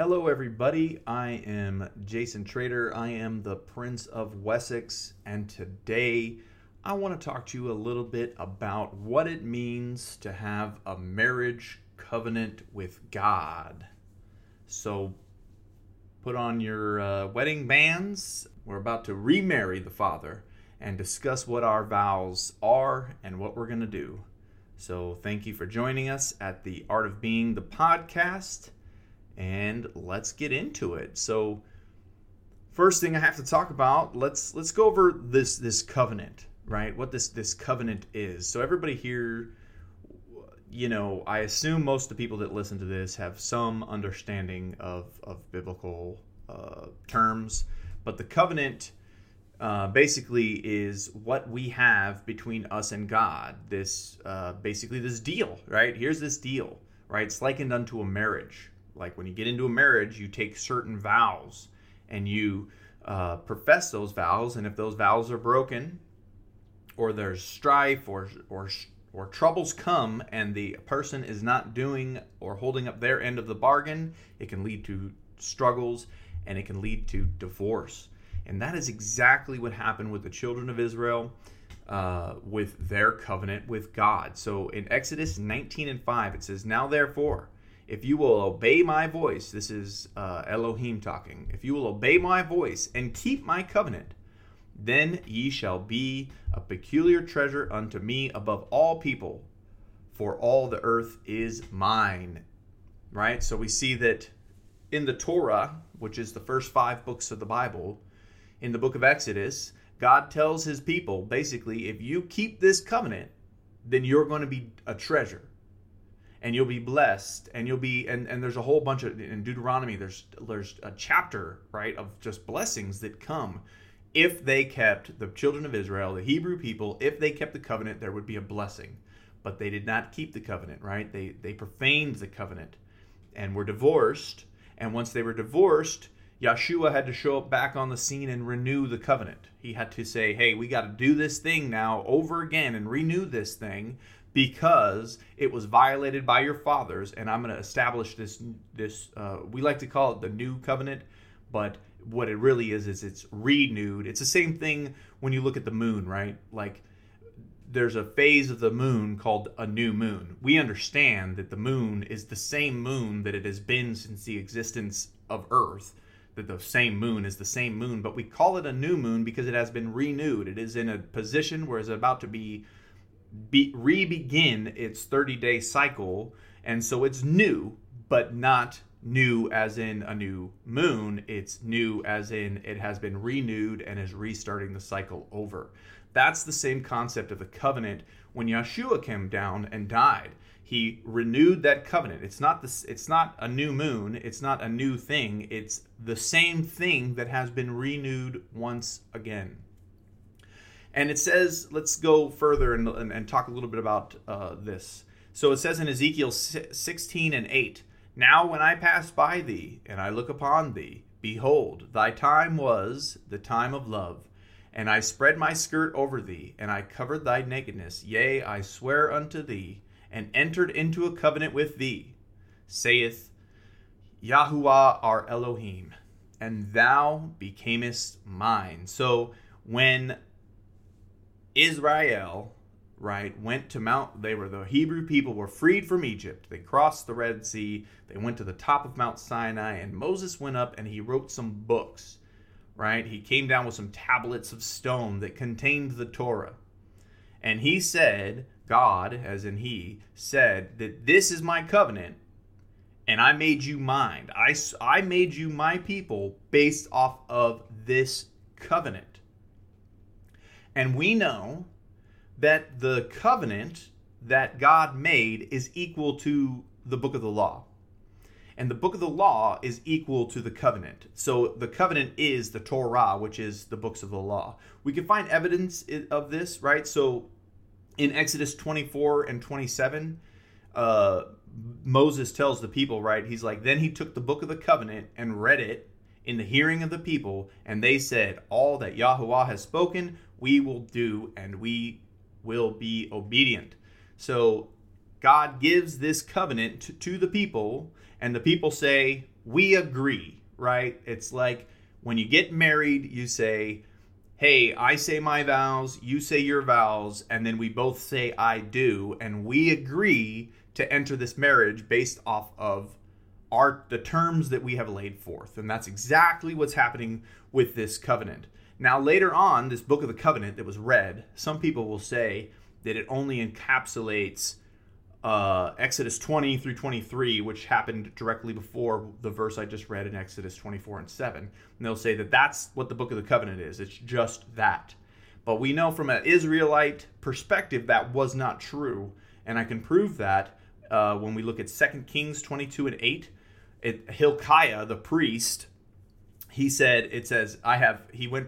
Hello everybody, I am Jason Trader, I am the Prince of Wessex, and today I want to talk to you a little bit about what it means to have a marriage covenant with God. So put on your wedding bands, we're about to remarry the Father and discuss what our vows are and what we're going to do. So thank you for joining us at the Art of Being, the podcast. And let's get into it. So first thing I have to talk about, let's go over this covenant, right? What this covenant is. So everybody here, you know, I assume most of the people that listen to this have some understanding of biblical terms. But the covenant basically is what we have between us and God. This deal, right? Here's this deal, right? It's likened unto a marriage. Like when you get into a marriage, you take certain vows and you profess those vows. And if those vows are broken or there's strife or troubles come and the person is not doing or holding up their end of the bargain, it can lead to struggles and it can lead to divorce. And that is exactly what happened with the children of Israel with their covenant with God. So in Exodus 19:5, it says, "Now therefore, if you will obey my voice," this is Elohim talking, "if you will obey my voice and keep my covenant, then ye shall be a peculiar treasure unto me above all people, for all the earth is mine." Right? So we see that in the Torah, which is the first 5 books of the Bible, in the book of Exodus, God tells his people, basically, if you keep this covenant, then you're going to be a treasure. And you'll be blessed, and you'll be, and there's a whole bunch of, in Deuteronomy, there's a chapter, right, of just blessings that come. If they kept, the children of Israel, the Hebrew people, if they kept the covenant, there would be a blessing. But they did not keep the covenant, right? They profaned the covenant and were divorced. And once they were divorced, Yeshua had to show up back on the scene and renew the covenant. He had to say, hey, we got to do this thing now over again and renew this thing, because it was violated by your fathers, and I'm going to establish this we like to call it the new covenant, but what it really is it's renewed. It's the same thing when you look at the moon, right? Like there's a phase of the moon called a new moon. We understand that the moon is the same moon that it has been since the existence of Earth, that the same moon is the same moon, but we call it a new moon because it has been renewed. It is in a position where it's about to re-begin its 30-day cycle, and so it's new, but not new as in a new moon. It's new as in it has been renewed and is restarting the cycle over. That's the same concept of the covenant. When Yeshua came down and died, he renewed that covenant. It's not a new moon. It's not a new thing. It's the same thing that has been renewed once again. And it says, let's go further and talk a little bit about this. So it says in Ezekiel 16:8, "Now when I passed by thee, and I look upon thee, behold, thy time was the time of love. And I spread my skirt over thee, and I covered thy nakedness. Yea, I swear unto thee, and entered into a covenant with thee, saith Yahuwah our Elohim, and thou becamest mine." So when Israel, right, went to the Hebrew people were freed from Egypt. They crossed the Red Sea. They went to the top of Mount Sinai, and Moses went up and he wrote some books, right? He came down with some tablets of stone that contained the Torah. And he said, God, as in he, said that this is my covenant and I made you mine. I made you my people based off of this covenant. And we know that the covenant that God made is equal to the book of the law. And the book of the law is equal to the covenant. So the covenant is the Torah, which is the books of the law. We can find evidence of this, right? So in Exodus 24:27, Moses tells the people, right? He's like, "Then he took the book of the covenant and read it in the hearing of the people, and they said, all that Yahuwah has spoken, we will do, and we will be obedient." So God gives this covenant to the people, and the people say, we agree, right? It's like when you get married, you say, hey, I say my vows, you say your vows, and then we both say I do, and we agree to enter this marriage based off of the terms that we have laid forth. And that's exactly what's happening with this covenant. Now, later on, this book of the covenant that was read, some people will say that it only encapsulates Exodus 20 through 23, which happened directly before the verse I just read in Exodus 24 and 7. And they'll say that that's what the book of the covenant is. It's just that. But we know from an Israelite perspective that was not true. And I can prove that when we look at 2 Kings 22 and 8. Hilkiah, the priest, he went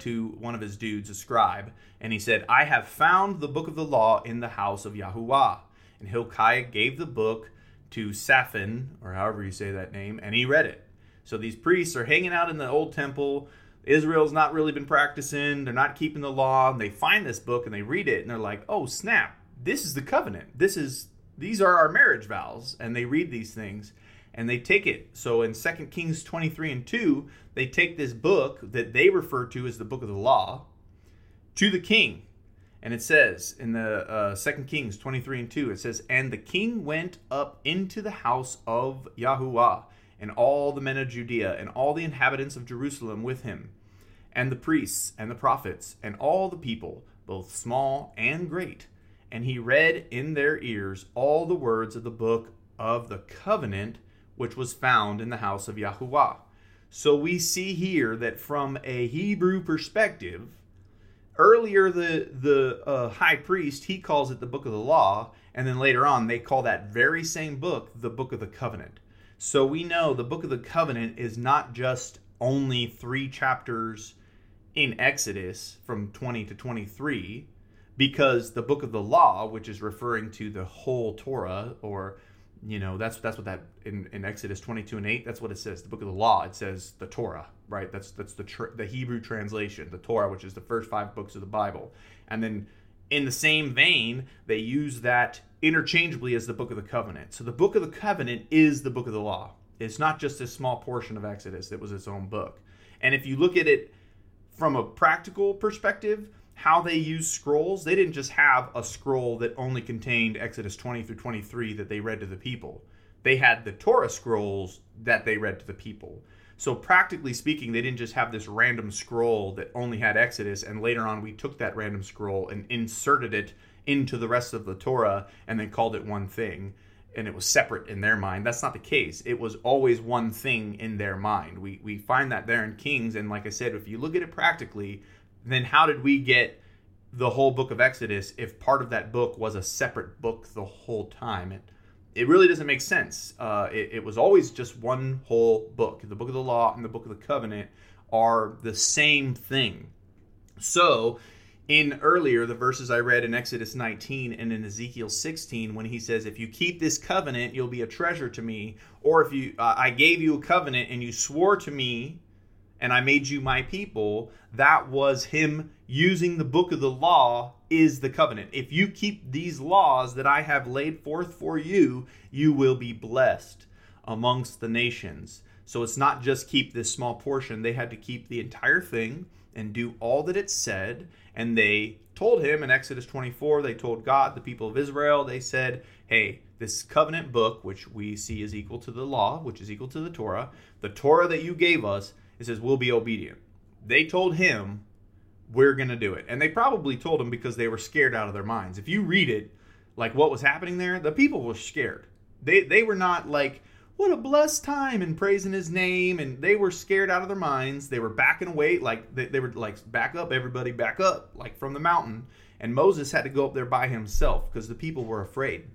to one of his dudes, a scribe, and he said, I have found the book of the law in the house of Yahuwah. And Hilkiah gave the book to Shaphan, or however you say that name, and he read it. So these priests are hanging out in the old temple. Israel's not really been practicing. They're not keeping the law. And they find this book and they read it and they're like, oh, snap, this is the covenant. These are our marriage vows. And they read these things. And they take it. So in 2 Kings 23 and 2, they take this book that they refer to as the book of the law to the king. And it says in the 2 Kings 23 and 2, it says, and the king went up into the house of Yahuwah, and all the men of Judea, and all the inhabitants of Jerusalem with him, and the priests, and the prophets, and all the people, both small and great. And he read in their ears all the words of the book of the covenant, which was found in the house of Yahuwah. So we see here that from a Hebrew perspective, earlier the high priest, he calls it the book of the law, and then later on they call that very same book the book of the covenant. So we know the book of the covenant is not just only 3 chapters in Exodus from 20 to 23, because the book of the law, which is referring to the whole Torah, or that's what that in Exodus 22 and 8, that's what it says. The book of the law, it says the Torah, right? That's the Hebrew translation, the Torah, which is the first 5 books of the Bible. And then in the same vein, they use that interchangeably as the book of the covenant. So the book of the covenant is the book of the law. It's not just this small portion of Exodus that was its own book. And if you look at it from a practical perspective, how they used scrolls, they didn't just have a scroll that only contained Exodus 20 through 23 that they read to the people. They had the Torah scrolls that they read to the people. So practically speaking, they didn't just have this random scroll that only had Exodus, and later on we took that random scroll and inserted it into the rest of the Torah and then called it one thing, and it was separate in their mind. That's not the case. It was always one thing in their mind. We find that there in Kings, and like I said, if you look at it practically, then how did we get the whole book of Exodus if part of that book was a separate book the whole time? It really doesn't make sense. It was always just one whole book. The book of the law and the book of the covenant are the same thing. So the verses I read in Exodus 19 and in Ezekiel 16, when he says, if you keep this covenant, you'll be a treasure to me. Or if you, I gave you a covenant and you swore to me, and I made you my people, that was him using the book of the law is the covenant. If you keep these laws that I have laid forth for you, you will be blessed amongst the nations. So it's not just keep this small portion. They had to keep the entire thing and do all that it said. And they told him in Exodus 24, they told God, the people of Israel, they said, hey, this covenant book, which we see is equal to the law, which is equal to the Torah that you gave us, it says, we'll be obedient. They told him, we're going to do it. And they probably told him because they were scared out of their minds. If you read it, like what was happening there, the people were scared. They were not like, what a blessed time and praising his name. And they were scared out of their minds. They were backing away. Like they were like, back up, everybody, back up, like from the mountain. And Moses had to go up there by himself because the people were afraid.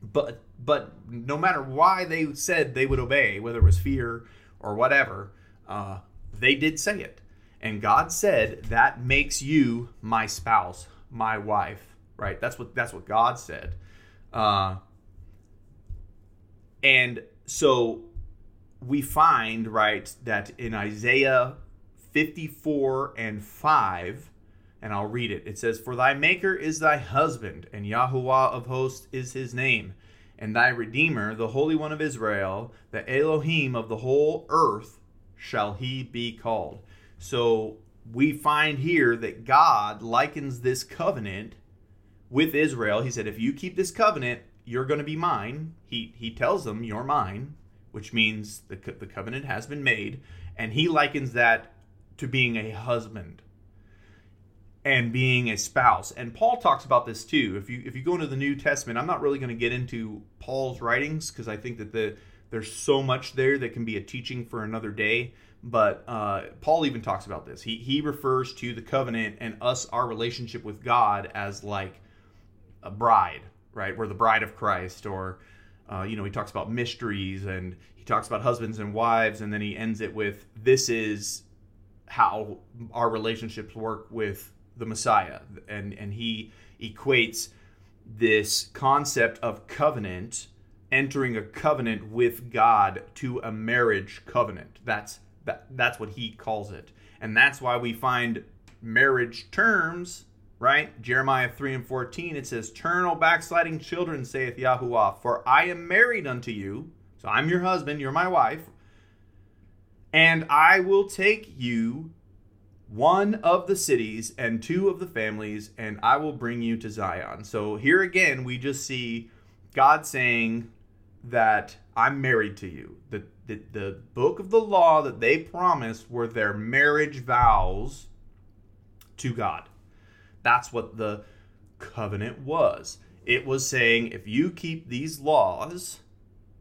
But no matter why they said they would obey, whether it was fear or whatever, they did say it. And God said, that makes you my spouse, my wife, right? That's what God said. And so we find, right, that in Isaiah 54 and 5, and I'll read it. It says, for thy maker is thy husband, and Yahuwah of hosts is his name. and thy Redeemer, the Holy One of Israel, the Elohim of the whole earth, shall he be called. So we find here that God likens this covenant with Israel. He said, if you keep this covenant, you're going to be mine. He tells them, you're mine, which means the covenant has been made. And he likens that to being a husband and being a spouse. And Paul talks about this too. If you go into the New Testament, I'm not really going to get into Paul's writings because I think that there's so much there that can be a teaching for another day. But Paul even talks about this. He refers to the covenant and our relationship with God as like a bride, right? We're the bride of Christ, or, he talks about mysteries, and he talks about husbands and wives, and then he ends it with, this is how our relationships work with the Messiah. And he equates this concept of covenant, entering a covenant with God, to a marriage covenant. That's what he calls it. And that's why we find marriage terms, right? Jeremiah 3:14, it says, turn, O backsliding children, saith Yahuwah, for I am married unto you. So I'm your husband, you're my wife. And I will take you, one of the cities and two of the families, and I will bring you to Zion. So here again, we just see God saying that I'm married to you. The book of the law that they promised were their marriage vows to God. That's what the covenant was. It was saying, if you keep these laws,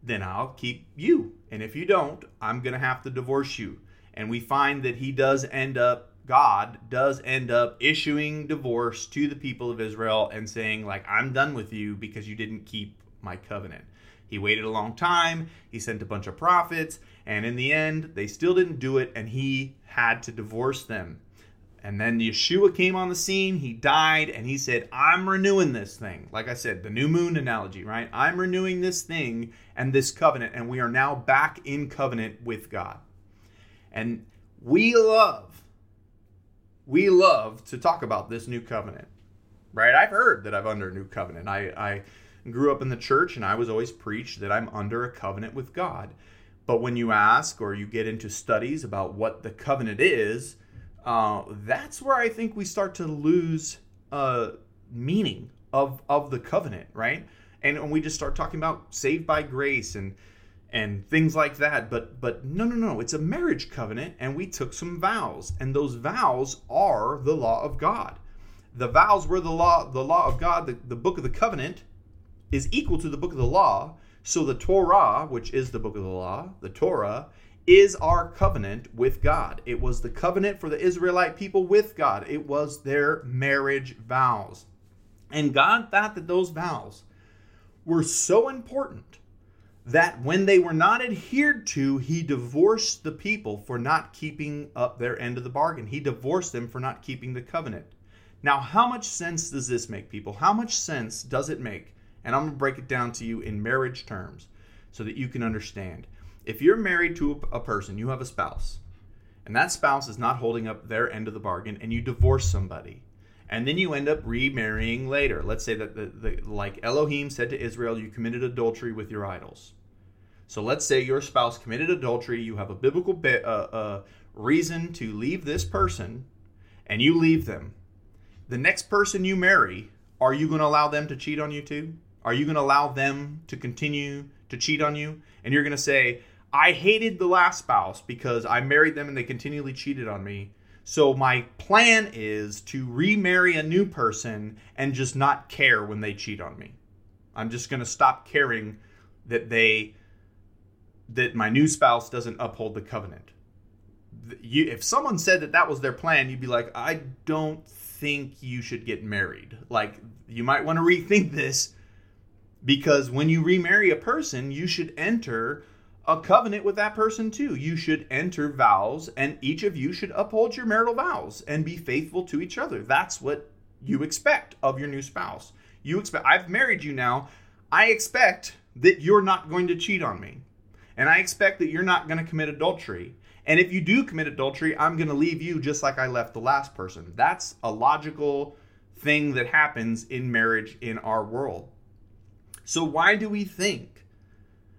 then I'll keep you. And if you don't, I'm going to have to divorce you. And we find that God does end up issuing divorce to the people of Israel and saying, like, I'm done with you because you didn't keep my covenant. He waited a long time, he sent a bunch of prophets, and in the end, they still didn't do it, and he had to divorce them. And then Yeshua came on the scene, he died, and he said, I'm renewing this thing. Like I said, the new moon analogy, right? I'm renewing this thing and this covenant, and we are now back in covenant with God. And we love to talk about this new covenant, right? I've heard that I'm under a new covenant. I grew up in the church, and I was always preached that I'm under a covenant with God. But when you ask or you get into studies about what the covenant is, that's where I think we start to lose meaning of the covenant, right? And we just start talking about saved by grace and things like that. But no, it's a marriage covenant, and we took some vows, and those vows are the law of God. The vows were the law of God. The book of the covenant is equal to the book of the law. So the Torah, which is the book of the law, the Torah, is our covenant with God. It was the covenant for the Israelite people with God. It was their marriage vows. And God thought that those vows were so important that when they were not adhered to, he divorced the people for not keeping up their end of the bargain. He divorced them for not keeping the covenant. Now, how much sense does this make, people? How much sense does it make? And I'm going to break it down to you in marriage terms so that you can understand. If you're married to a person, you have a spouse, and that spouse is not holding up their end of the bargain, and you divorce somebody, and then you end up remarrying later. Let's say that like Elohim said to Israel, you committed adultery with your idols. So let's say your spouse committed adultery. You have a biblical reason to leave this person, and you leave them. The next person you marry, are you going to allow them to cheat on you too? Are you going to allow them to continue to cheat on you? And you're going to say, I hated the last spouse because I married them and they continually cheated on me. So my plan is to remarry a new person and just not care when they cheat on me. I'm just going to stop caring that my new spouse doesn't uphold the covenant. If someone said that was their plan, you'd be like, I don't think you should get married. Like, you might want to rethink this, because when you remarry a person, you should enter a covenant with that person too. You should enter vows, and each of you should uphold your marital vows and be faithful to each other. That's what you expect of your new spouse. I've married you now. I expect that you're not going to cheat on me, and I expect that you're not going to commit adultery. And if you do commit adultery, I'm going to leave you just like I left the last person. That's a logical thing that happens in marriage in our world. So why do we think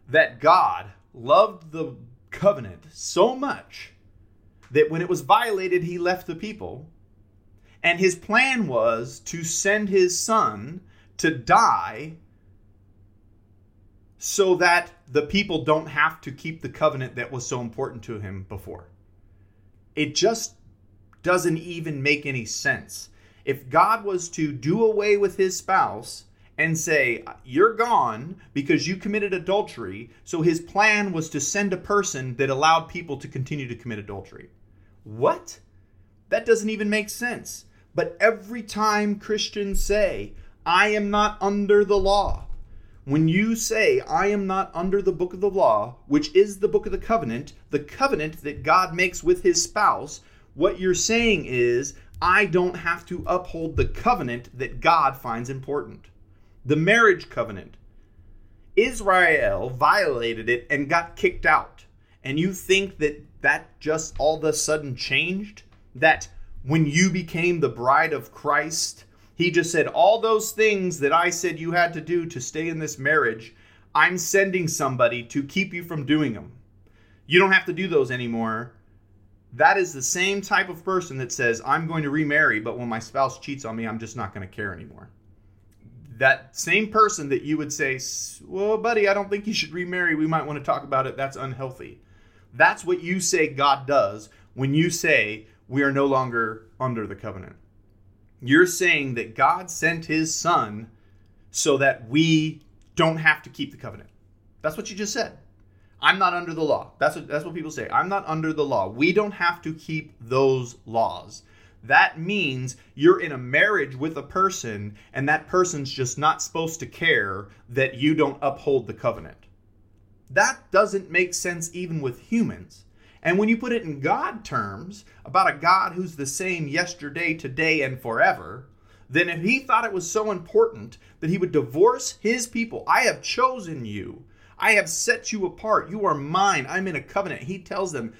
that God loved the covenant so much that when it was violated, he left the people? And his plan was to send his son to die so that the people don't have to keep the covenant that was so important to him before. It just doesn't even make any sense. If God was to do away with his spouse and say, you're gone because you committed adultery, so his plan was to send a person that allowed people to continue to commit adultery. What? That doesn't even make sense. But every time Christians say, I am not under the law, when you say, I am not under the book of the law, which is the book of the covenant that God makes with his spouse, what you're saying is, I don't have to uphold the covenant that God finds important. The marriage covenant. Israel violated it and got kicked out. And you think that that just all of a sudden changed? That when you became the bride of Christ, he just said, all those things that I said you had to do to stay in this marriage, I'm sending somebody to keep you from doing them. You don't have to do those anymore. That is the same type of person that says, I'm going to remarry, but when my spouse cheats on me, I'm just not going to care anymore. That same person that you would say, well, buddy, I don't think you should remarry. We might want to talk about it. That's unhealthy. That's what you say God does when you say we are no longer under the covenant. You're saying that God sent his son so that we don't have to keep the covenant. That's what you just said. I'm not under the law. That's what people say. I'm not under the law. We don't have to keep those laws. That means you're in a marriage with a person and that person's just not supposed to care that you don't uphold the covenant. That doesn't make sense even with humans. And when you put it in God terms, about a God who's the same yesterday, today, and forever, then if he thought it was so important that he would divorce his people, I have chosen you. I have set you apart. You are mine. I'm in a covenant. He tells them,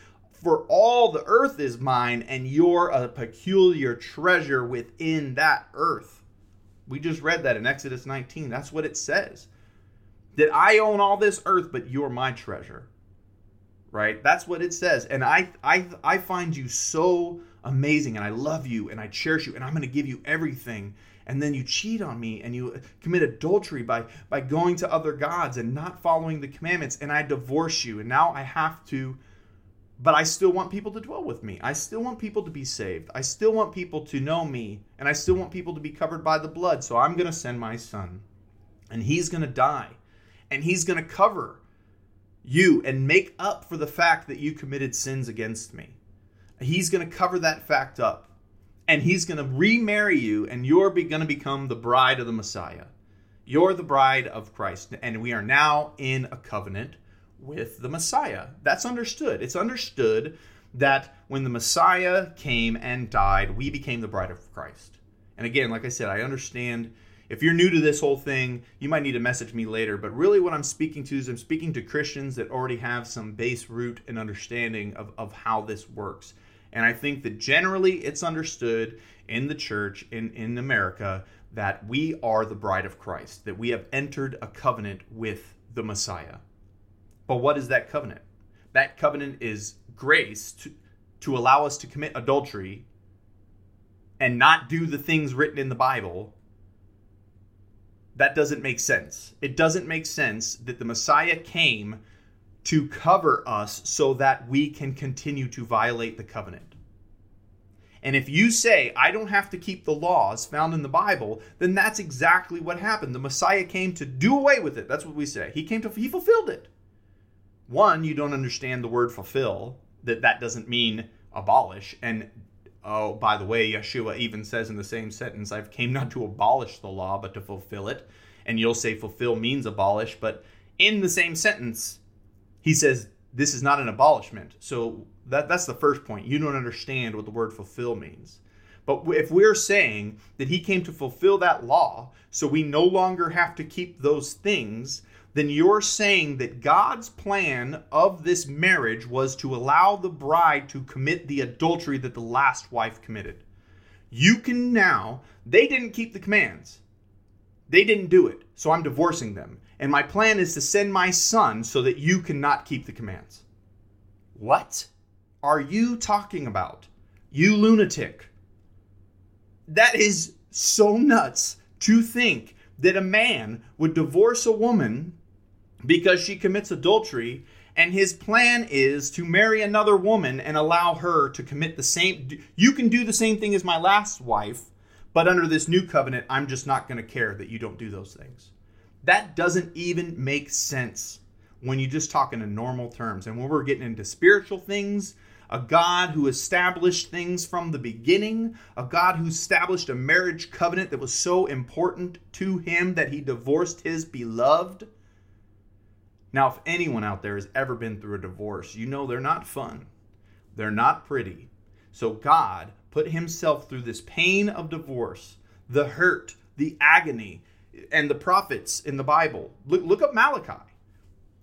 for all the earth is mine, and you're a peculiar treasure within that earth. We just read that in Exodus 19. That's what it says. That I own all this earth, but you're my treasure. Right? That's what it says. And I find you so amazing, and I love you, and I cherish you, and I'm going to give you everything. And then you cheat on me, and you commit adultery by going to other gods and not following the commandments, and I divorce you, and now I have to. But I still want people to dwell with me. I still want people to be saved. I still want people to know me. And I still want people to be covered by the blood. So I'm going to send my son. And he's going to die. And he's going to cover you and make up for the fact that you committed sins against me. He's going to cover that fact up. And he's going to remarry you. And you're going to become the bride of the Messiah. You're the bride of Christ. And we are now in a covenant with the Messiah. That's understood. It's understood that when the Messiah came and died, we became the bride of Christ. And again, like I said, I understand if you're new to this whole thing, you might need to message me later. But really what I'm speaking to is I'm speaking to Christians that already have some base root and understanding of how this works. And I think that generally it's understood in the church, in America, that we are the bride of Christ, that we have entered a covenant with the Messiah. But what is that covenant? That covenant is grace to allow us to commit adultery and not do the things written in the Bible. That doesn't make sense. It doesn't make sense that the Messiah came to cover us so that we can continue to violate the covenant. And if you say, I don't have to keep the laws found in the Bible, then that's exactly what happened. The Messiah came to do away with it. That's what we say. He fulfilled it. One, you don't understand the word fulfill, that doesn't mean abolish. And, oh, by the way, Yeshua even says in the same sentence, I've came not to abolish the law, but to fulfill it. And you'll say fulfill means abolish, but in the same sentence, he says, this is not an abolishment. So that's the first point. You don't understand what the word fulfill means. But if we're saying that he came to fulfill that law, so we no longer have to keep those things, then you're saying that God's plan of this marriage was to allow the bride to commit the adultery that the last wife committed. You can now, they didn't keep the commands. They didn't do it, so I'm divorcing them. And my plan is to send my son so that you cannot keep the commands. What are you talking about? You lunatic. That is so nuts to think that a man would divorce a woman because she commits adultery, and his plan is to marry another woman and allow her to commit the same. You can do the same thing as my last wife, but under this new covenant, I'm just not going to care that you don't do those things. That doesn't even make sense when you just talk in normal terms. And when we're getting into spiritual things, a God who established things from the beginning, a God who established a marriage covenant that was so important to him that he divorced his beloved. Now, if anyone out there has ever been through a divorce, you know they're not fun. They're not pretty. So God put himself through this pain of divorce, the hurt, the agony, and the prophets in the Bible. Look up Malachi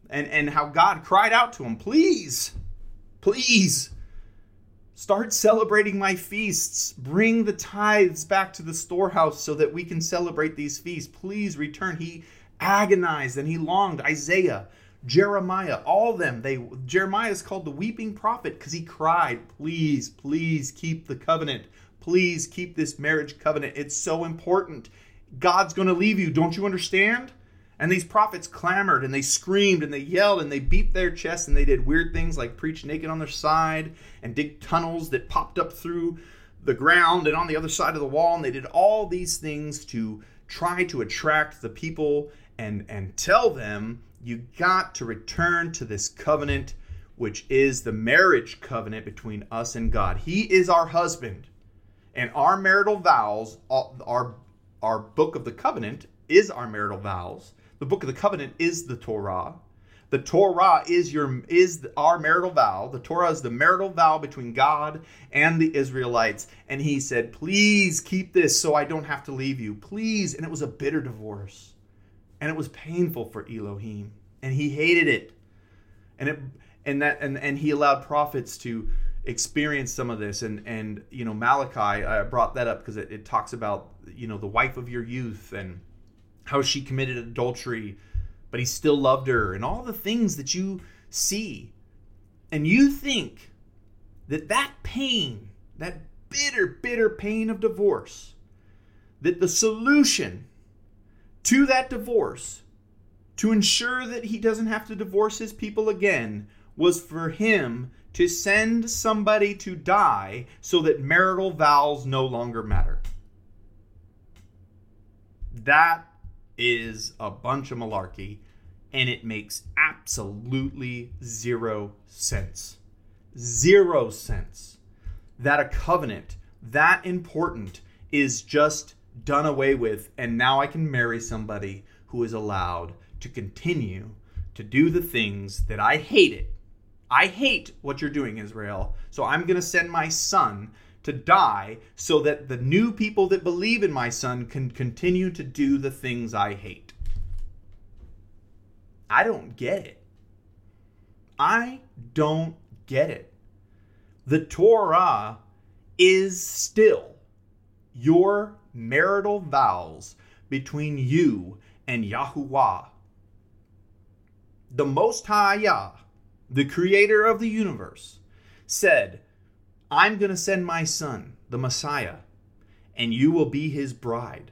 and how God cried out to him, please, start celebrating my feasts. Bring the tithes back to the storehouse so that we can celebrate these feasts. Please return. He agonized and he longed. Isaiah, Jeremiah, all of them. Jeremiah is called the weeping prophet because he cried, please keep the covenant. Please keep this marriage covenant. It's so important. God's going to leave you. Don't you understand? And these prophets clamored and they screamed and they yelled and they beat their chests and they did weird things like preach naked on their side and dig tunnels that popped up through the ground and on the other side of the wall. And they did all these things to try to attract the people and tell them, you got to return to this covenant, which is the marriage covenant between us and God. He is our husband, and our marital vows, our book of the covenant is our marital vows. The book of the covenant is the Torah. The Torah is our marital vow. The Torah is the marital vow between God and the Israelites. And he said, please keep this so I don't have to leave you. Please. And it was a bitter divorce. And it was painful for Elohim. And he hated it. And he allowed prophets to experience some of this. And you know, Malachi, I brought that up because it talks about, you know, the wife of your youth and how she committed adultery, but he still loved her, and all the things that you see. And you think that pain, that bitter, bitter pain of divorce, that the solution to that divorce, to ensure that he doesn't have to divorce his people again, was for him to send somebody to die so that marital vows no longer matter. That is a bunch of malarkey, and it makes absolutely zero sense. Zero sense. That a covenant that important is just done away with, and now I can marry somebody who is allowed to continue to do the things that I hated. I hate what you're doing, Israel, so I'm going to send my son to die so that the new people that believe in my son can continue to do the things I hate. I don't get it. I don't get it. The Torah is still your marital vows between you and Yahuwah. The Most High Yah, the creator of the universe, said, I'm going to send my son, the Messiah, and you will be his bride.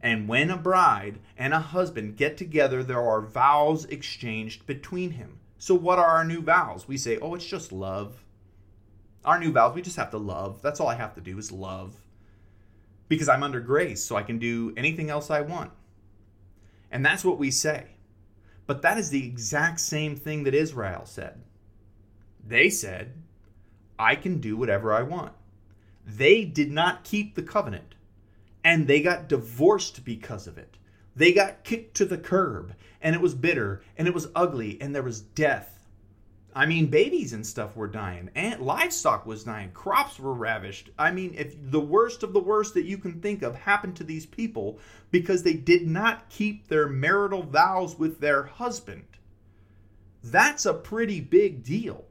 And when a bride and a husband get together, there are vows exchanged between him. So what are our new vows? We say, it's just love. Our new vows, we just have to love. That's all I have to do is love. Because I'm under grace, so I can do anything else I want. And that's what we say. But that is the exact same thing that Israel said. They said, I can do whatever I want. They did not keep the covenant, and they got divorced because of it. They got kicked to the curb, and it was bitter, and it was ugly, and there was death. I mean, babies and stuff were dying, and livestock was dying, crops were ravished. I mean, if the worst of the worst that you can think of happened to these people because they did not keep their marital vows with their husband. That's a pretty big deal.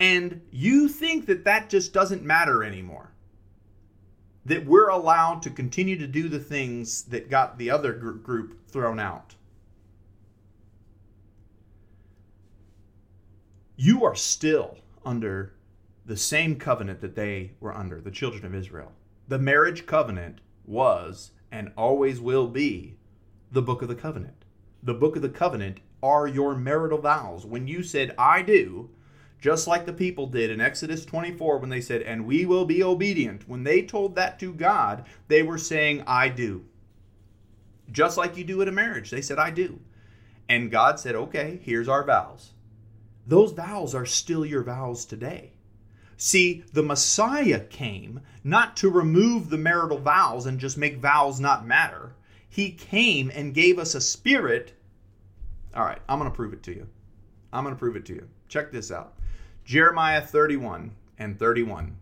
And you think that just doesn't matter anymore. that we're allowed to continue to do the things that got the other group thrown out. You are still under the same covenant that they were under, the children of Israel. The marriage covenant was and always will be the book of the covenant. The book of the covenant are your marital vows. When you said, I do, just like the people did in Exodus 24 when they said, and we will be obedient. When they told that to God, they were saying, I do. Just like you do at a marriage. They said, I do. And God said, okay, here's our vows. Those vows are still your vows today. See, the Messiah came not to remove the marital vows and just make vows not matter. He came and gave us a spirit. All right, I'm going to prove it to you. I'm going to prove it to you. Check this out. Jeremiah 31 and 31.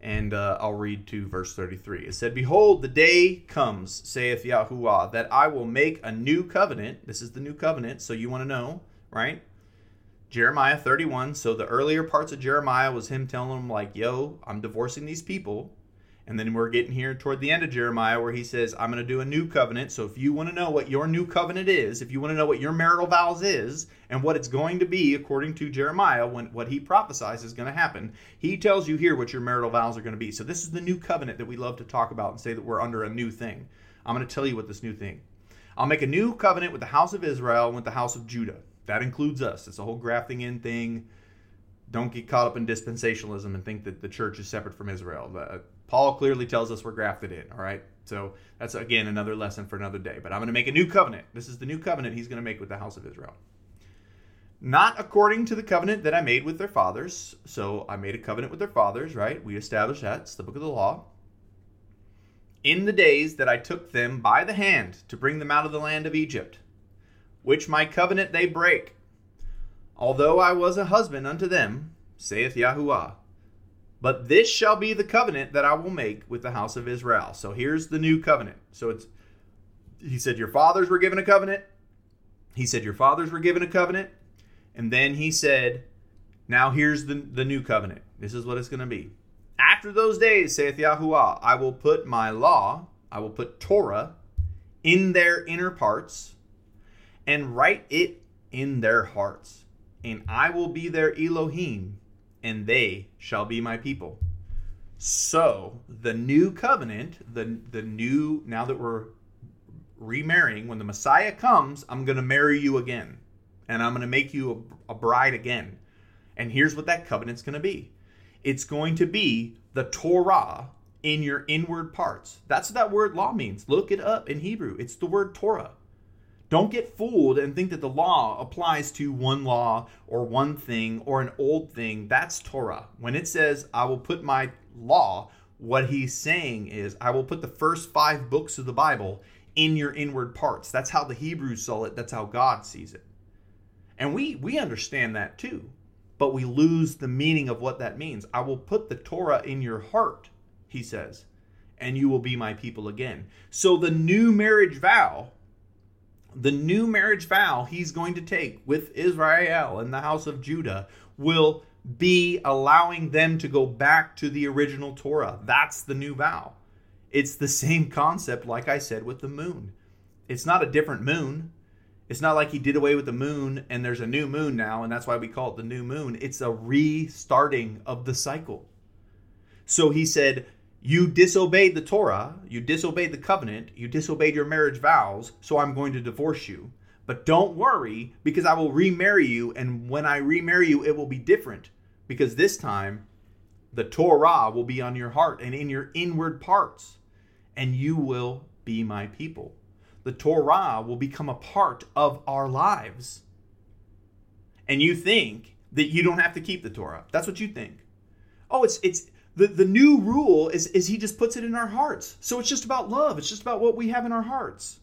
And I'll read to verse 33. It said, Behold, the day comes, saith Yahuwah, that I will make a new covenant. This is the new covenant, so you want to know, right? Jeremiah 31. So the earlier parts of Jeremiah was him telling them, like, yo, I'm divorcing these people. And then we're getting here toward the end of Jeremiah where he says, I'm going to do a new covenant. So if you want to know what your new covenant is, if you want to know what your marital vows is and what it's going to be, according to Jeremiah, when what he prophesies is going to happen, he tells you here what your marital vows are going to be. So this is the new covenant that we love to talk about and say that we're under a new thing. I'm going to tell you what this new thing. I'll make a new covenant with the house of Israel and with the house of Judah. That includes us. It's a whole grafting in thing. Don't get caught up in dispensationalism and think that the church is separate from Israel. Paul clearly tells us we're grafted in, all right? So that's, again, another lesson for another day. But I'm going to make a new covenant. This is the new covenant he's going to make with the house of Israel. Not according to the covenant that I made with their fathers. So I made a covenant with their fathers, right? We established that. It's the book of the law. In the days that I took them by the hand to bring them out of the land of Egypt, which my covenant they break. Although I was a husband unto them, saith Yahuwah. But this shall be the covenant that I will make with the house of Israel. So here's the new covenant. So it's, he said, your fathers were given a covenant. He said, your fathers were given a covenant. And then he said, now here's the new covenant. This is what it's going to be. After those days, saith Yahuwah, I will put my law, I will put Torah in their inner parts and write it in their hearts. And I will be their Elohim, and they shall be my people. So the new covenant, the new, now that we're remarrying, when the Messiah comes, I'm going to marry you again. And I'm going to make you a bride again. And here's what that covenant's going to be. It's going to be the Torah in your inward parts. That's what that word law means. Look it up in Hebrew. It's the word Torah. Don't get fooled and think that the law applies to one law or one thing or an old thing. That's Torah. When it says, I will put my law, what he's saying is, I will put the first 5 books of the Bible in your inward parts. That's how the Hebrews saw it. That's how God sees it. And we understand that too, but we lose the meaning of what that means. I will put the Torah in your heart, he says, and you will be my people again. So the new marriage vow, the new marriage vow he's going to take with Israel and the house of Judah will be allowing them to go back to the original Torah. That's the new vow. It's the same concept, like I said, with the moon. It's not a different moon. It's not like he did away with the moon and there's a new moon now, and that's why we call it the new moon. It's a restarting of the cycle. So he said, you disobeyed the Torah, you disobeyed the covenant, you disobeyed your marriage vows, so I'm going to divorce you. But don't worry, because I will remarry you, and when I remarry you, it will be different. Because this time, the Torah will be on your heart and in your inward parts, and you will be my people. The Torah will become a part of our lives. And you think that you don't have to keep the Torah. That's what you think. Oh, it's The new rule is he just puts it in our hearts. So it's just about love. It's just about what we have in our hearts.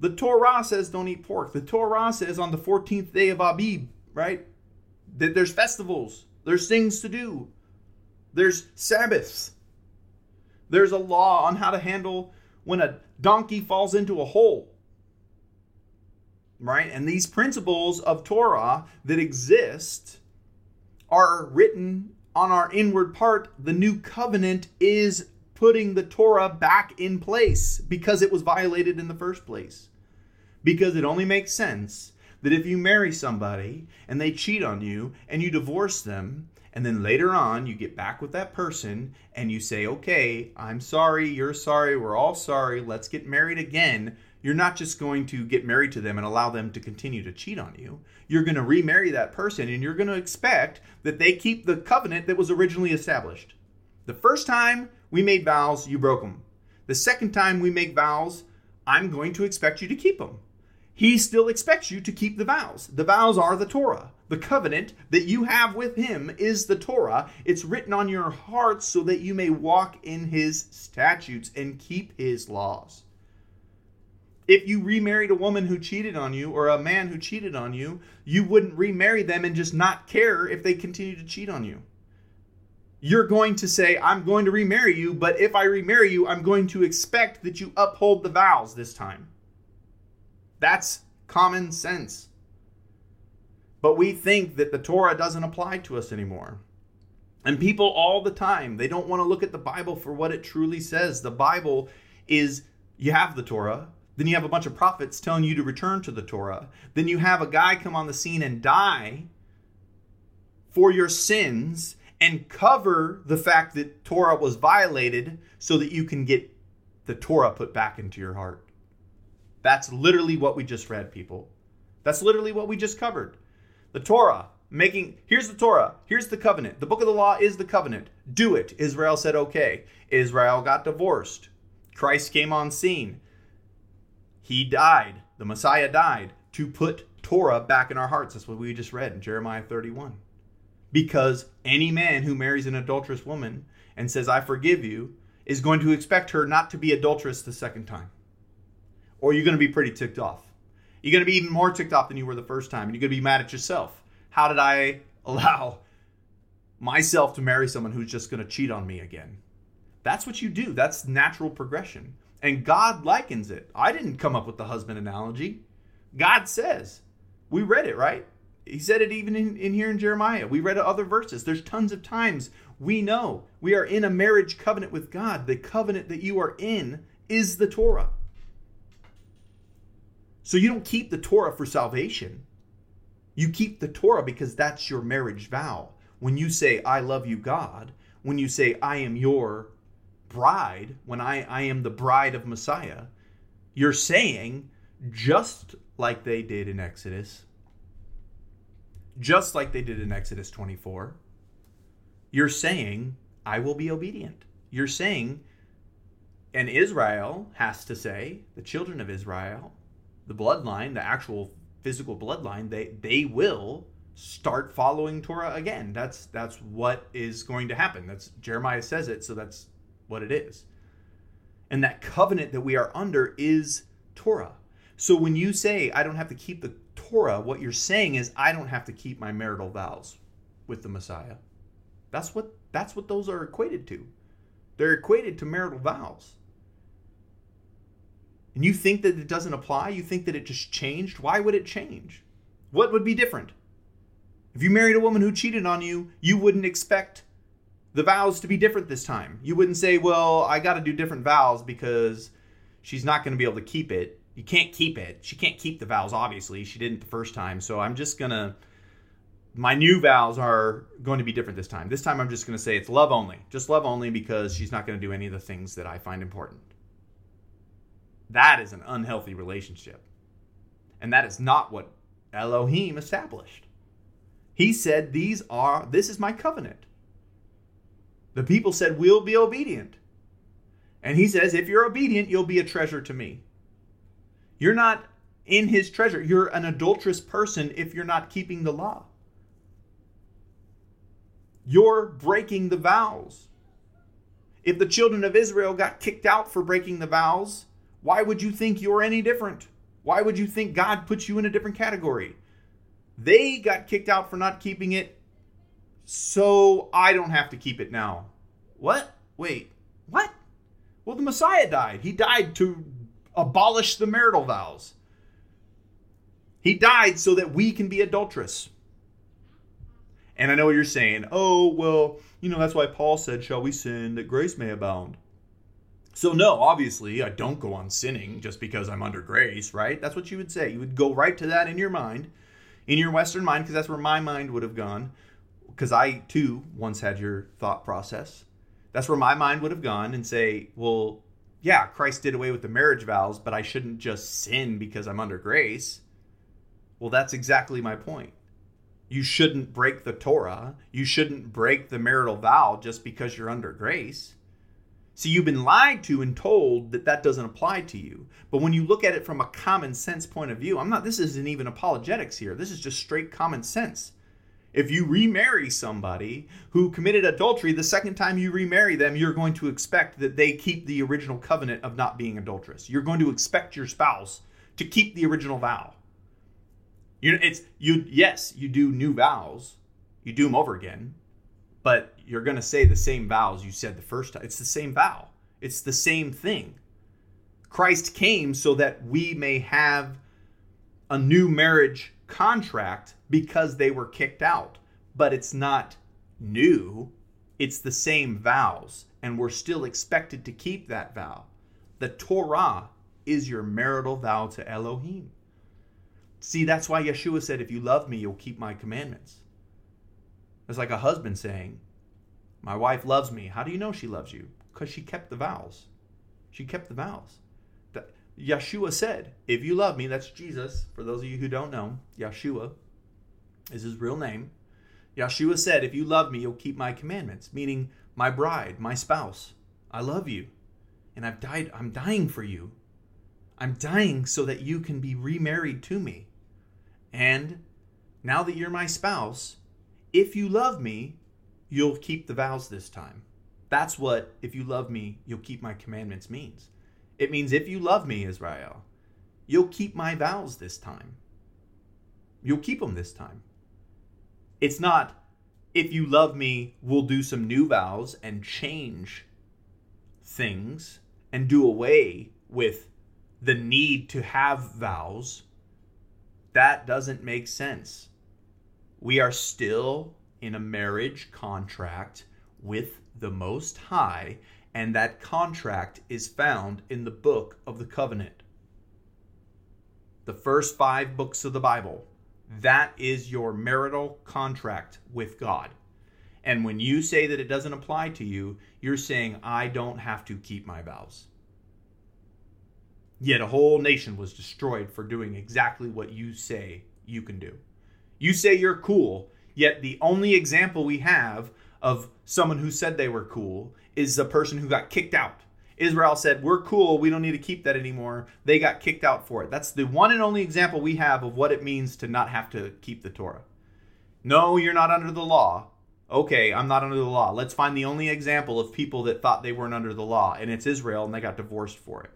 The Torah says don't eat pork. The Torah says on the 14th day of Abib, right? That there's festivals. There's things to do. There's Sabbaths. There's a law on how to handle when a donkey falls into a hole. Right? And these principles of Torah that exist are written on our inward part. The new covenant is putting the Torah back in place because it was violated in the first place. Because it only makes sense that if you marry somebody and they cheat on you and you divorce them, and then later on you get back with that person and you say, okay, I'm sorry, you're sorry, we're all sorry, let's get married again. You're not just going to get married to them and allow them to continue to cheat on you. You're going to remarry that person and you're going to expect that they keep the covenant that was originally established. The first time we made vows, you broke them. The second time we make vows, I'm going to expect you to keep them. He still expects you to keep the vows. The vows are the Torah. The covenant that you have with him is the Torah. It's written on your hearts so that you may walk in his statutes and keep his laws. If you remarried a woman who cheated on you or a man who cheated on you, you wouldn't remarry them and just not care if they continue to cheat on you. You're going to say, I'm going to remarry you, but if I remarry you, I'm going to expect that you uphold the vows this time. That's common sense. But we think that the Torah doesn't apply to us anymore. And people all the time, they don't want to look at the Bible for what it truly says. The Bible is, you have the Torah, then you have a bunch of prophets telling you to return to the Torah. Then you have a guy come on the scene and die for your sins and cover the fact that Torah was violated so that you can get the Torah put back into your heart. That's literally what we just read, people. That's literally what we just covered. The Torah, here's the Torah, here's the covenant. The book of the law is the covenant. Do it. Israel said, okay. Israel got divorced. Christ came on scene. He died. The Messiah died to put Torah back in our hearts. That's what we just read in Jeremiah 31. Because any man who marries an adulterous woman and says, I forgive you, is going to expect her not to be adulterous the second time. Or you're going to be pretty ticked off. You're going to be even more ticked off than you were the first time. And you're going to be mad at yourself. How did I allow myself to marry someone who's just going to cheat on me again? That's what you do. That's natural progression. And God likens it. I didn't come up with the husband analogy. God says. We read it, right? He said it even in here in Jeremiah. We read other verses. There's tons of times we know we are in a marriage covenant with God. The covenant that you are in is the Torah. So you don't keep the Torah for salvation. You keep the Torah because that's your marriage vow. When you say, I love you, God, when you say, I am your bride, when I am the bride of Messiah, you're saying, just like they did in Exodus, just like they did in Exodus 24, you're saying, I will be obedient. You're saying, and Israel has to say, the children of Israel, the bloodline, the actual physical bloodline, they will start following Torah again. That's what is going to happen. That's Jeremiah says it, so that's what it is. And that covenant that we are under is Torah. So when you say, I don't have to keep the Torah, what you're saying is, I don't have to keep my marital vows with the Messiah. That's what those are equated to. They're equated to marital vows. And you think that it doesn't apply? You think that it just changed? Why would it change? What would be different? If you married a woman who cheated on you, you wouldn't expect the vows to be different this time. You wouldn't say, well, I got to do different vows because she's not going to be able to keep it. You can't keep it. She can't keep the vows, obviously. She didn't the first time. So I'm just going to, my new vows are going to be different this time. This time I'm just going to say it's love only. Just love only because she's not going to do any of the things that I find important. That is an unhealthy relationship. And that is not what Elohim established. He said, this is my covenant. The people said, we'll be obedient. And he says, if you're obedient, you'll be a treasure to me. You're not in his treasure. You're an adulterous person if you're not keeping the law. You're breaking the vows. If the children of Israel got kicked out for breaking the vows, why would you think you're any different? Why would you think God puts you in a different category? They got kicked out for not keeping it, so I don't have to keep it now. What? Wait, what? Well, the Messiah died. He died to abolish the marital vows. He died so that we can be adulterous. And I know what you're saying. Oh, well, you know, that's why Paul said, shall we sin that grace may abound? So no, obviously, I don't go on sinning just because I'm under grace, right? That's what you would say. You would go right to that in your mind, in your Western mind, because that's where my mind would have gone, because I, too, once had your thought process. That's where my mind would have gone and say, well, yeah, Christ did away with the marriage vows, but I shouldn't just sin because I'm under grace. Well, that's exactly my point. You shouldn't break the Torah. You shouldn't break the marital vow just because you're under grace. See, you've been lied to and told that that doesn't apply to you. But when you look at it from a common sense point of view, this isn't even apologetics here. This is just straight common sense. If you remarry somebody who committed adultery, the second time you remarry them, you're going to expect that they keep the original covenant of not being adulterous. You're going to expect your spouse to keep the original vow. Yes, you do new vows. You do them over again. But you're going to say the same vows you said the first time. It's the same vow. It's the same thing. Christ came so that we may have a new marriage contract because they were kicked out. But it's not new. It's the same vows. And we're still expected to keep that vow. The Torah is your marital vow to Elohim. See, that's why Yeshua said, if you love me, you'll keep my commandments. It's like a husband saying, my wife loves me. How do you know she loves you? Because she kept the vows. She kept the vows. Yeshua said, if you love me, that's Jesus. For those of you who don't know, Yeshua is his real name. Yeshua said, if you love me, you'll keep my commandments. Meaning, my bride, my spouse, I love you. And I'm dying for you. I'm dying so that you can be remarried to me. And now that you're my spouse, if you love me, you'll keep the vows this time. That's what, if you love me, you'll keep my commandments means. It means if you love me, Israel, you'll keep my vows this time. You'll keep them this time. It's not, if you love me, we'll do some new vows and change things and do away with the need to have vows. That doesn't make sense. We are still in a marriage contract with the Most High, and that contract is found in the book of the covenant. The first 5 books of the Bible. That is your marital contract with God. And when you say that it doesn't apply to you, you're saying, I don't have to keep my vows. Yet a whole nation was destroyed for doing exactly what you say you can do. You say you're cool, yet the only example we have of someone who said they were cool is the person who got kicked out. Israel said, we're cool. We don't need to keep that anymore. They got kicked out for it. That's the one and only example we have of what it means to not have to keep the Torah. No, you're not under the law. Okay, I'm not under the law. Let's find the only example of people that thought they weren't under the law, and it's Israel, and they got divorced for it.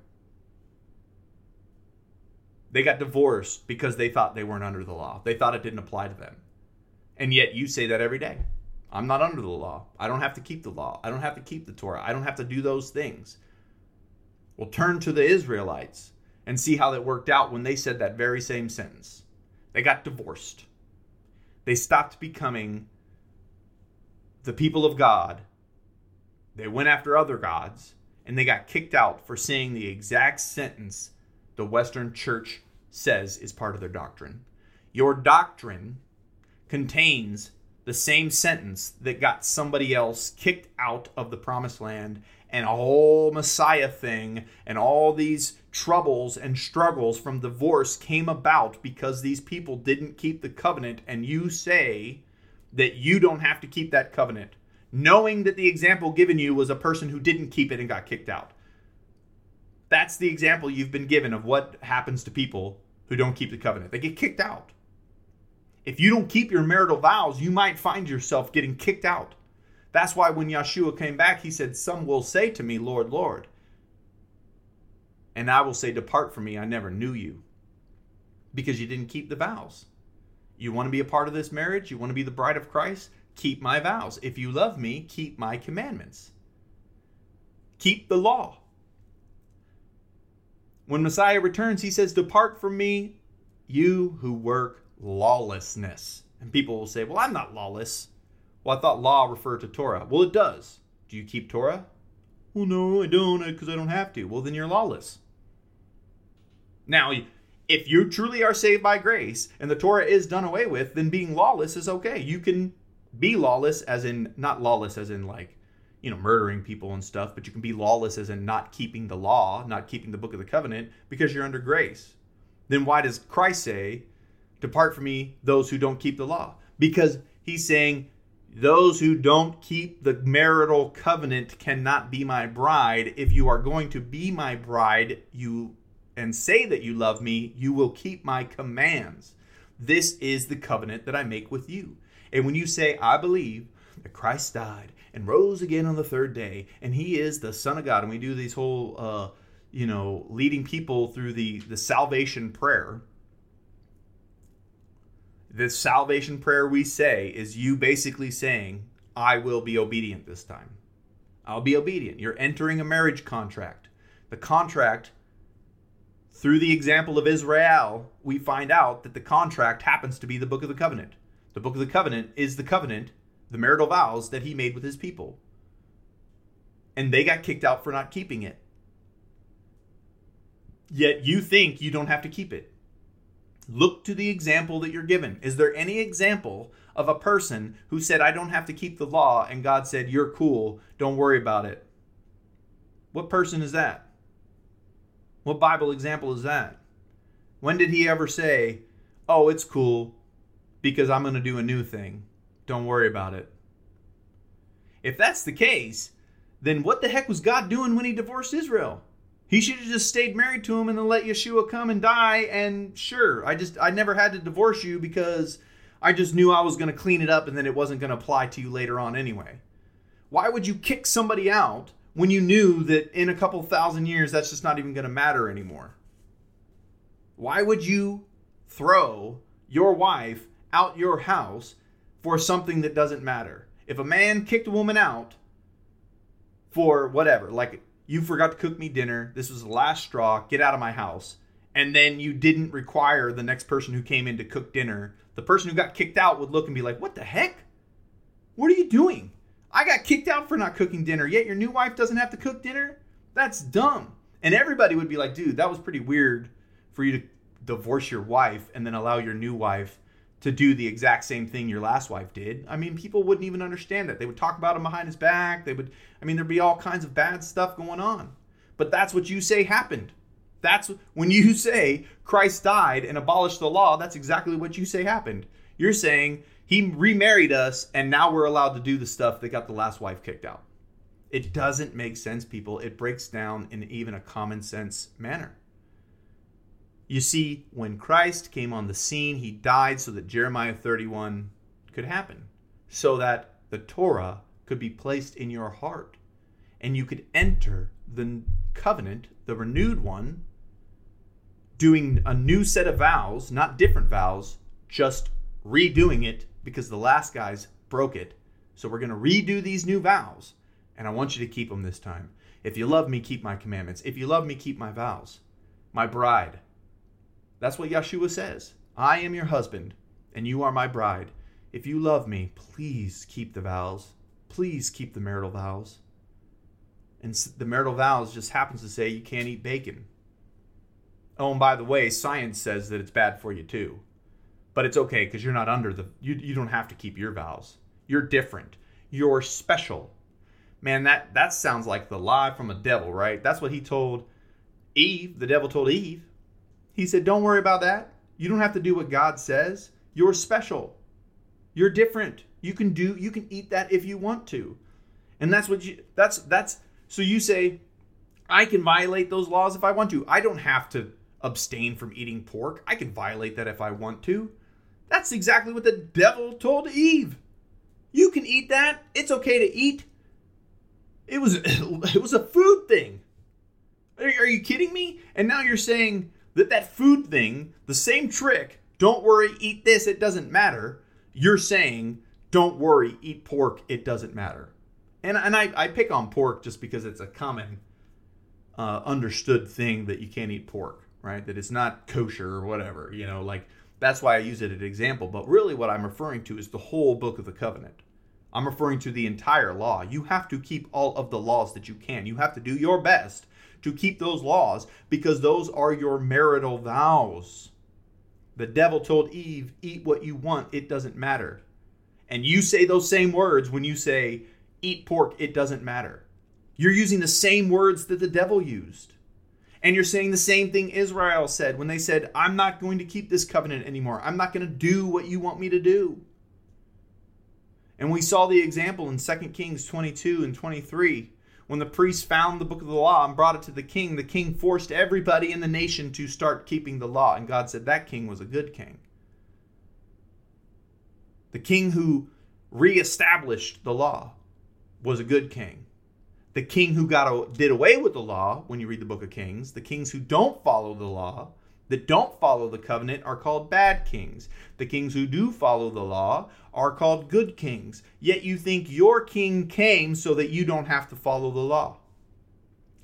They got divorced because they thought they weren't under the law. They thought it didn't apply to them. And yet you say that every day. I'm not under the law. I don't have to keep the law. I don't have to keep the Torah. I don't have to do those things. Well, turn to the Israelites and see how that worked out when they said that very same sentence. They got divorced. They stopped becoming the people of God. They went after other gods, and they got kicked out for saying the exact sentence the Western Church says is part of their doctrine. Your doctrine contains the same sentence that got somebody else kicked out of the promised land, and a whole Messiah thing and all these troubles and struggles from divorce came about because these people didn't keep the covenant, and you say that you don't have to keep that covenant, knowing that the example given you was a person who didn't keep it and got kicked out. That's the example you've been given of what happens to people who don't keep the covenant. They get kicked out. If you don't keep your marital vows, you might find yourself getting kicked out. That's why when Yeshua came back, he said, some will say to me, Lord, Lord. And I will say, depart from me, I never knew you. Because you didn't keep the vows. You want to be a part of this marriage? You want to be the bride of Christ? Keep my vows. If you love me, keep my commandments. Keep the law. When Messiah returns, he says, depart from me, you who work lawlessness. And people will say, well, I'm not lawless. Well, I thought law referred to Torah. Well, it does. Do you keep Torah? well, no, I don't, because I don't have to. Well, then you're lawless. Now, if you truly are saved by grace and the Torah is done away with, then being lawless is okay. You can be lawless as in, not lawless as in like, you know, murdering people and stuff, but you can be lawless as in not keeping the law, not keeping the book of the covenant, because you're under grace. Then why does Christ say, depart from me, those who don't keep the law? Because he's saying, those who don't keep the marital covenant cannot be my bride. If you are going to be my bride, you and say that you love me, you will keep my commands. This is the covenant that I make with you. And when you say, I believe that Christ died and rose again on the third day, and he is the Son of God, and we do these whole, leading people through the salvation prayer. The salvation prayer we say is you basically saying, I will be obedient this time. I'll be obedient. You're entering a marriage contract. The contract, through the example of Israel, we find out that the contract happens to be the book of the covenant. The book of the covenant is the covenant, the marital vows that he made with his people. And they got kicked out for not keeping it. Yet you think you don't have to keep it. Look to the example that you're given. Is there any example of a person who said, I don't have to keep the law, and God said, you're cool, don't worry about it? What person is that? What Bible example is that? When did he ever say, oh, it's cool because I'm going to do a new thing, don't worry about it? If that's the case, then what the heck was God doing when he divorced Israel? He should have just stayed married to him and then let Yeshua come and die. And sure, I never had to divorce you because I just knew I was going to clean it up and then it wasn't going to apply to you later on anyway. Why would you kick somebody out when you knew that in a couple thousand years, that's just not even going to matter anymore? Why would you throw your wife out your house for something that doesn't matter? If a man kicked a woman out for whatever, like, you forgot to cook me dinner, this was the last straw, get out of my house. And then you didn't require the next person who came in to cook dinner. The person who got kicked out would look and be like, what the heck? What are you doing? I got kicked out for not cooking dinner, yet your new wife doesn't have to cook dinner? That's dumb. And everybody would be like, dude, that was pretty weird for you to divorce your wife and then allow your new wife to do the exact same thing your last wife did. I mean, people wouldn't even understand that. They would talk about him behind his back. There'd be all kinds of bad stuff going on. But that's what you say happened. That's when you say Christ died and abolished the law, that's exactly what you say happened. You're saying he remarried us and now we're allowed to do the stuff that got the last wife kicked out. It doesn't make sense, people. It breaks down in even a common sense manner. You see, when Christ came on the scene, he died so that Jeremiah 31 could happen, so that the Torah could be placed in your heart and you could enter the covenant, the renewed one, doing a new set of vows, not different vows, just redoing it because the last guys broke it. So we're going to redo these new vows, and I want you to keep them this time. If you love me, keep my commandments. If you love me, keep my vows. My bride. That's what Yeshua says. I am your husband, and you are my bride. If you love me, please keep the vows. Please keep the marital vows. And the marital vows just happens to say you can't eat bacon. Oh, and by the way, science says that it's bad for you too. But it's okay because you're not under you don't have to keep your vows. You're different. You're special. Man, that sounds like the lie from a devil, right? That's what he told Eve. The devil told Eve. He said, don't worry about that. You don't have to do what God says. You're special. You're different. You can eat that if you want to. And that's what so you say, I can violate those laws if I want to. I don't have to abstain from eating pork. I can violate that if I want to. That's exactly what the devil told Eve. You can eat that. It's okay to eat. It was a food thing. Are you kidding me? And now you're saying that food thing, the same trick, don't worry, eat this, it doesn't matter. You're saying, don't worry, eat pork, it doesn't matter. And I pick on pork just because it's a common understood thing that you can't eat pork, right? That it's not kosher or whatever, that's why I use it as an example. But really what I'm referring to is the whole book of the covenant. I'm referring to the entire law. You have to keep all of the laws that you can. You have to do your best to keep those laws because those are your marital vows. The devil told Eve, eat what you want. It doesn't matter. And you say those same words when you say, eat pork. It doesn't matter. You're using the same words that the devil used. And you're saying the same thing Israel said when they said, I'm not going to keep this covenant anymore. I'm not going to do what you want me to do. And we saw the example in 2 Kings 22 and 23. When the priests found the book of the law and brought it to the king forced everybody in the nation to start keeping the law. And God said that king was a good king. The king who reestablished the law was a good king. The king who did away with the law, when you read the book of Kings, the kings who don't follow the law, that don't follow the covenant are called bad kings. The kings who do follow the law are called good kings. Yet you think your king came so that you don't have to follow the law.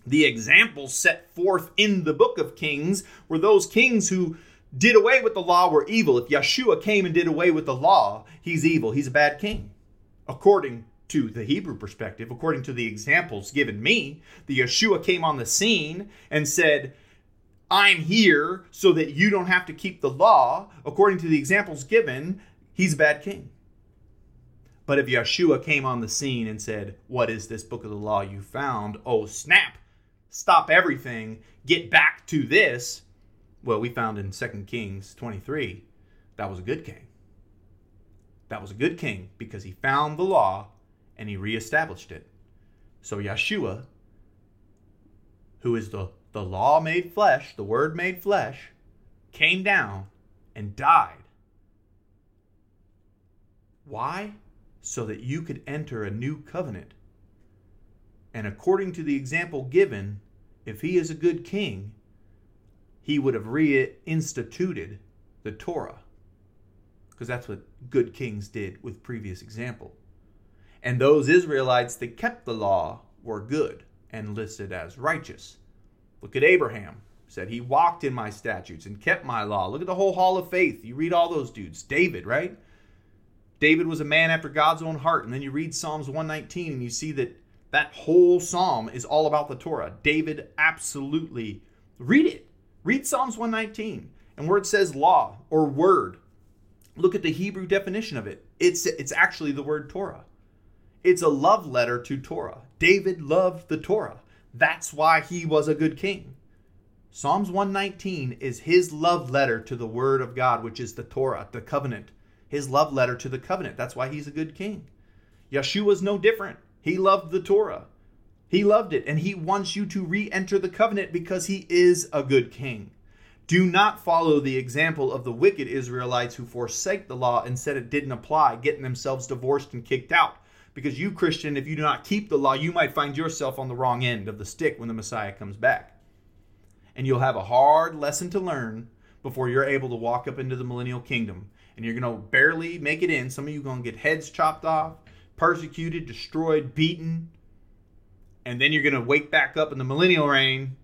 The examples set forth in the book of Kings were those kings who did away with the law were evil. If Yeshua came and did away with the law, he's evil. He's a bad king. According to the Hebrew perspective, according to the examples given me, the Yeshua came on the scene and said, I'm here so that you don't have to keep the law. According to the examples given, he's a bad king. But if Yeshua came on the scene and said, what is this book of the law you found? Oh, snap. Stop everything. Get back to this. Well, we found in 2 Kings 23, that was a good king. That was a good king because he found the law and he reestablished it. So Yeshua, who is the law made flesh, the word made flesh, came down and died. Why? So that you could enter a new covenant. And according to the example given, if he is a good king, he would have reinstituted the Torah. Because that's what good kings did with previous example. And those Israelites that kept the law were good and listed as righteous. Look at Abraham. Said he walked in my statutes and kept my law. Look at the whole hall of faith. You read all those dudes. David, right? David was a man after God's own heart. And then you read Psalms 119 and you see that whole psalm is all about the Torah. David absolutely. Read it. Read Psalms 119. And where it says law or word, look at the Hebrew definition of it. It's actually the word Torah. It's a love letter to Torah. David loved the Torah. That's why he was a good king. Psalms 119 is his love letter to the word of God, which is the Torah, the covenant. His love letter to the covenant. That's why he's a good king. Yeshua's no different. He loved the Torah. He loved it. And he wants you to re-enter the covenant because he is a good king. Do not follow the example of the wicked Israelites who forsake the law and said it didn't apply, getting themselves divorced and kicked out. Because you, Christian, if you do not keep the law, you might find yourself on the wrong end of the stick when the Messiah comes back. And you'll have a hard lesson to learn before you're able to walk up into the millennial kingdom. And you're going to barely make it in. Some of you are going to get heads chopped off, persecuted, destroyed, beaten. And then you're going to wake back up in the millennial reign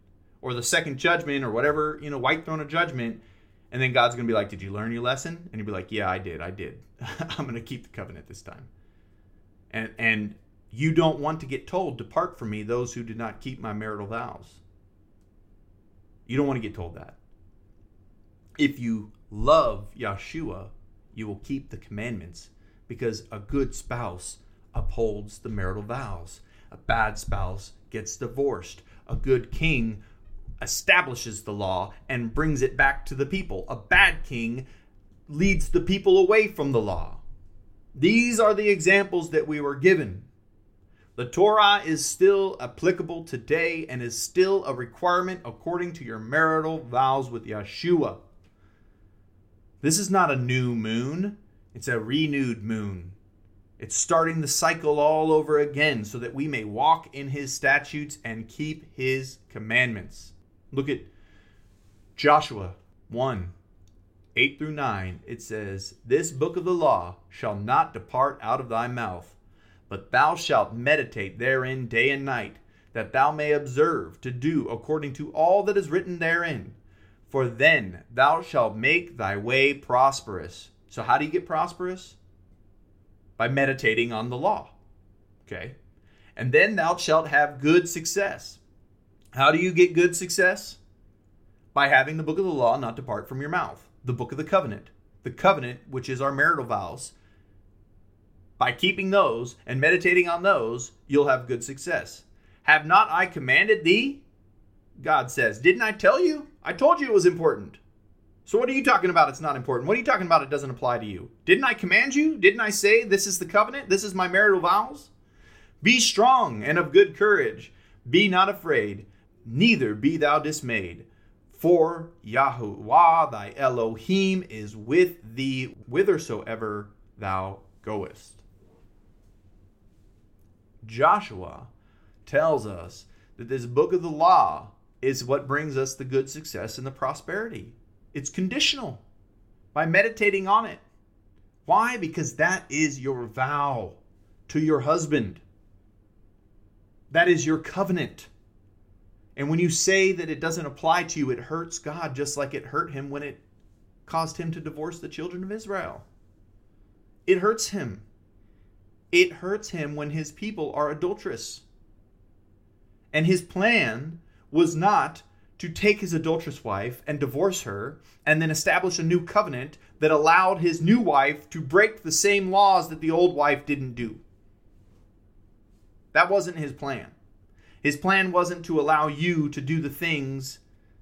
or the second judgment or whatever, white throne of judgment. And then God's going to be like, did you learn your lesson? And you'll be like, yeah, I did. I'm going to keep the covenant this time. And you don't want to get told, depart from me, those who did not keep my marital vows. You don't want to get told that. If you love Yeshua, you will keep the commandments because a good spouse upholds the marital vows. A bad spouse gets divorced. A good king establishes the law and brings it back to the people. A bad king leads the people away from the law. These are the examples that we were given. The Torah is still applicable today and is still a requirement according to your marital vows with Yeshua. This is not a new moon. It's a renewed moon. It's starting the cycle all over again so that we may walk in his statutes and keep his commandments. Look at Joshua 1. 8 through 9, it says, this book of the law shall not depart out of thy mouth, but thou shalt meditate therein day and night, that thou may observe to do according to all that is written therein. For then thou shalt make thy way prosperous. So how do you get prosperous? by meditating on the law. Okay? And then thou shalt have good success. How do you get good success? By having the book of the law not depart from your mouth. The book of the covenant which is our marital vows. By keeping those and meditating on those, you'll have good success. Have not I commanded thee? God says, didn't I tell you? I told you it was important. So what are you talking about it's not important? What are you talking about it doesn't apply to you? Didn't I command you? Didn't I say this is the covenant? This is my marital vows? Be strong and of good courage. Be not afraid, neither be thou dismayed. For Yahuwah thy Elohim is with thee whithersoever thou goest. Joshua tells us that this book of the law is what brings us the good success and the prosperity. It's conditional by meditating on it. Why? Because that is your vow to your husband. That is your covenant. And when you say that it doesn't apply to you, it hurts God just like it hurt him when it caused him to divorce the children of Israel. It hurts him. It hurts him when his people are adulterous. And his plan was not to take his adulterous wife and divorce her and then establish a new covenant that allowed his new wife to break the same laws that the old wife didn't do. That wasn't his plan. His plan wasn't to allow you to do the things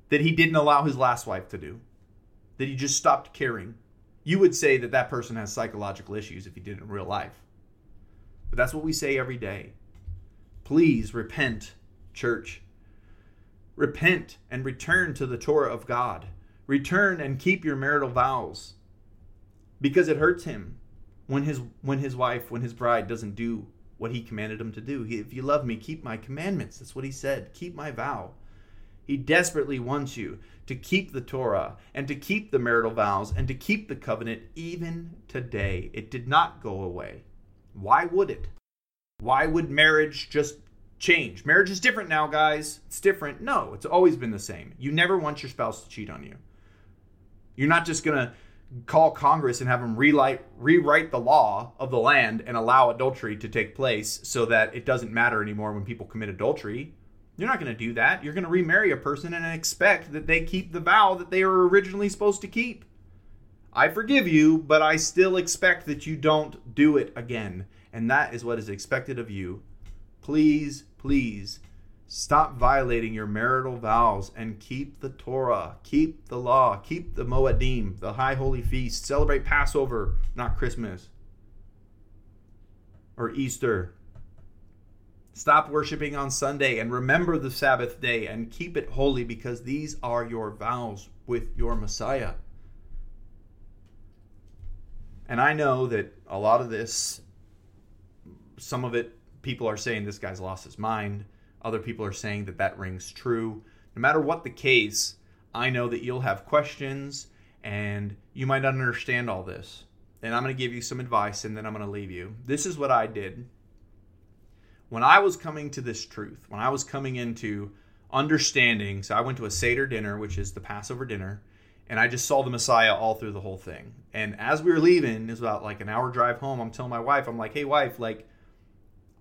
that he didn't allow his last wife to do, that he just stopped caring. You would say that that person has psychological issues if he did it in real life. But that's what we say every day. Please repent, church. Repent and return to the Torah of God. Return and keep your marital vows, because it hurts him when his bride doesn't do what he commanded him to do. If you love me, keep my commandments. That's what he said. Keep my vow. He desperately wants you to keep the Torah and to keep the marital vows and to keep the covenant even today. It did not go away. Why would it? Why would marriage just change? Marriage is different now, guys. It's different. No, it's always been the same. You never want your spouse to cheat on you. You're not just going to call Congress and have them rewrite the law of the land and allow adultery to take place so that it doesn't matter anymore when people commit adultery. You're not going to do that. You're going to remarry a person and expect that they keep the vow that they were originally supposed to keep. I forgive you, but I still expect that you don't do it again. And that is what is expected of you. Please, please stop violating your marital vows and keep the Torah, keep the law, keep the Moedim, the high holy feast. Celebrate Passover, not Christmas or Easter. Stop worshiping on Sunday and remember the Sabbath day and keep it holy, because these are your vows with your Messiah. And I know that a lot of this, some of it, people are saying this guy's lost his mind. Other people are saying that that rings true. No matter what the case, I know that you'll have questions and you might not understand all this. And I'm going to give you some advice and then I'm going to leave you. This is what I did. When I was coming to this truth, when I was coming into understanding, so I went to a Seder dinner, which is the Passover dinner, and I just saw the Messiah all through the whole thing. And as we were leaving, it was about like an hour drive home, I'm telling my wife, I'm like, hey wife, like,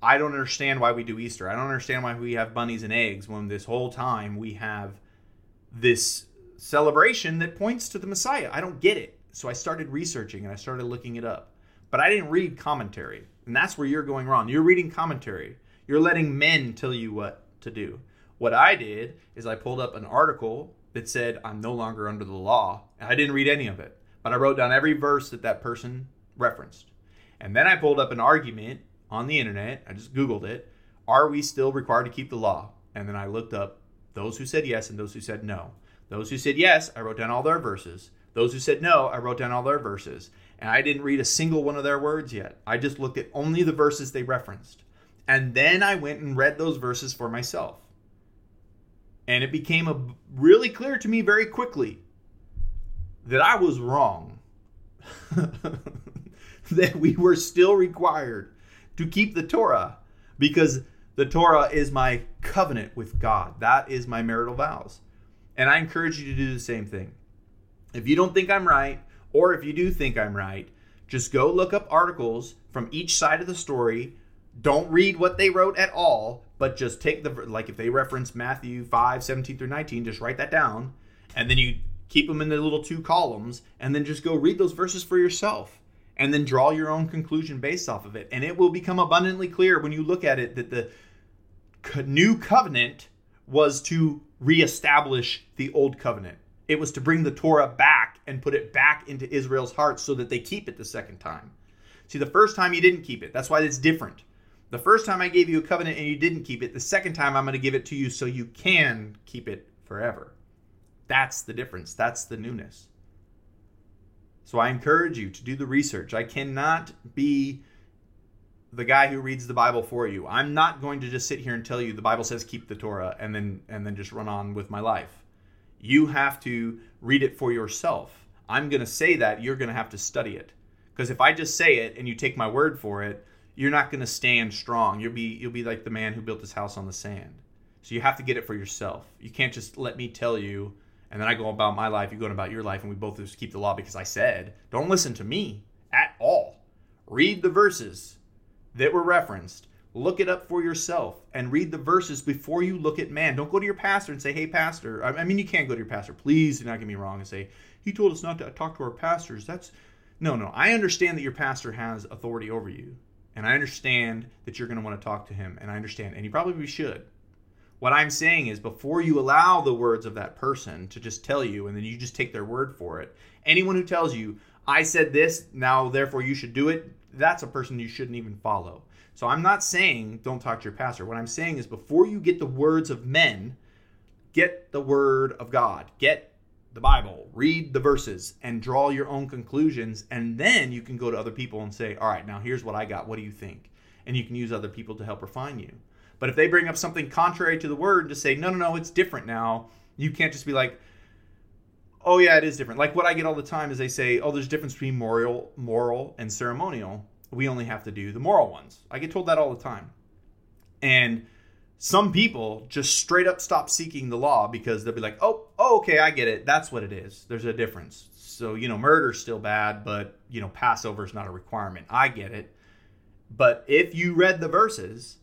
I don't understand why we do Easter. I don't understand why we have bunnies and eggs when this whole time we have this celebration that points to the Messiah. I don't get it. So I started researching and I started looking it up. But I didn't read commentary. And that's where you're going wrong. You're reading commentary. You're letting men tell you what to do. What I did is I pulled up an article that said, I'm no longer under the law. And I didn't read any of it. But I wrote down every verse that that person referenced. And then I pulled up an argument on the internet, I just Googled it, are we still required to keep the law? And then I looked up those who said yes and those who said no. Those who said yes, I wrote down all their verses. Those who said no, I wrote down all their verses. And I didn't read a single one of their words yet. I just looked at only the verses they referenced. And then I went and read those verses for myself. And it became really clear to me very quickly that I was wrong, that we were still required to keep the Torah, because the Torah is my covenant with God. That is my marital vows. And I encourage you to do the same thing. If you don't think I'm right, or if you do think I'm right, Just go look up articles from each side of the story. Don't read what they wrote at all, but just take the, like if they reference Matthew 5, 17 through 19, just write that down. And then you keep them in the little two columns and then just go read those verses for yourself and then draw your own conclusion based off of it. And it will become abundantly clear when you look at it that the new covenant was to reestablish the old covenant. It was to bring the Torah back and put it back into Israel's hearts so that they keep it the second time. See, the first time you didn't keep it. That's why it's different. The first time I gave you a covenant and you didn't keep it, the second time I'm going to give it to you so you can keep it forever. That's the difference. That's the newness. So I encourage you to do the research. I cannot be the guy who reads the Bible for you. I'm not going to just sit here and tell you the Bible says keep the Torah and then just run on with my life. You have to read it for yourself. I'm going to say that. You're going to have to study it. Because if I just say it and you take my word for it, you're not going to stand strong. You'll be like the man who built his house on the sand. So you have to get it for yourself. You can't just let me tell you, and then I go about my life, you go about your life, and we both just keep the law because I said. Don't listen to me at all. Read the verses that were referenced. Look it up for yourself and read the verses before you look at man. Don't go to your pastor and say, hey, pastor. I mean, you can't go to your pastor. Please do not get me wrong and say, he told us not to talk to our pastors. No. I understand that your pastor has authority over you. And I understand that you're going to want to talk to him. And I understand. And you probably should. What I'm saying is before you allow the words of that person to just tell you and then you just take their word for it, anyone who tells you, I said this, now therefore you should do it, that's a person you shouldn't even follow. So I'm not saying don't talk to your pastor. What I'm saying is before you get the words of men, get the word of God. Get the Bible. Read the verses and draw your own conclusions. And then you can go to other people and say, all right, now here's what I got. What do you think? And you can use other people to help refine you. But if they bring up something contrary to the word to say, no, it's different now. You can't just be like, oh yeah, it is different. Like what I get all the time is they say, oh, there's a difference between moral and ceremonial. We only have to do the moral ones. I get told that all the time. And some people just straight up stop seeking the law because they'll be like, oh, okay, I get it. That's what it is. There's a difference. So, murder's still bad, but, Passover is not a requirement. I get it. But if you read the verses,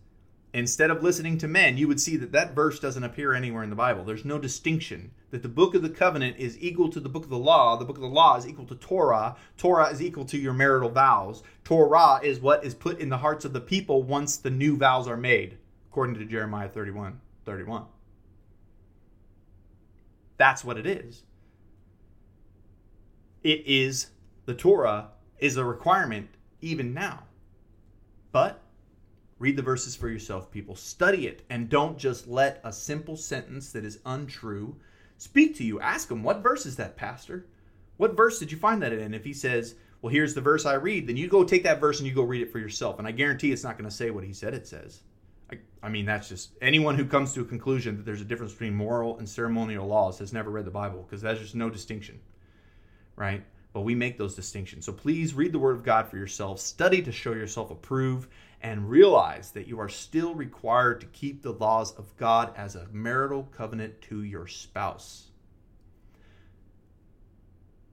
instead of listening to men, you would see that verse doesn't appear anywhere in the Bible. There's no distinction that the book of the covenant is equal to the book of the law. The book of the law is equal to Torah. Torah is equal to your marital vows. Torah is what is put in the hearts of the people once the new vows are made, according to Jeremiah 31. That's what it is. It is, the Torah is a requirement even now. But read the verses for yourself, people. Study it, and don't just let a simple sentence that is untrue speak to you. Ask him, what verse is that, pastor? What verse did you find that in? If he says, well, here's the verse I read, then you go take that verse and you go read it for yourself. And I guarantee it's not going to say what he said it says. I mean, that's just anyone who comes to a conclusion that there's a difference between moral and ceremonial laws has never read the Bible, because there's just no distinction, right? But we make those distinctions. So please read the Word of God for yourself. Study to show yourself approved. And realize that you are still required to keep the laws of God as a marital covenant to your spouse.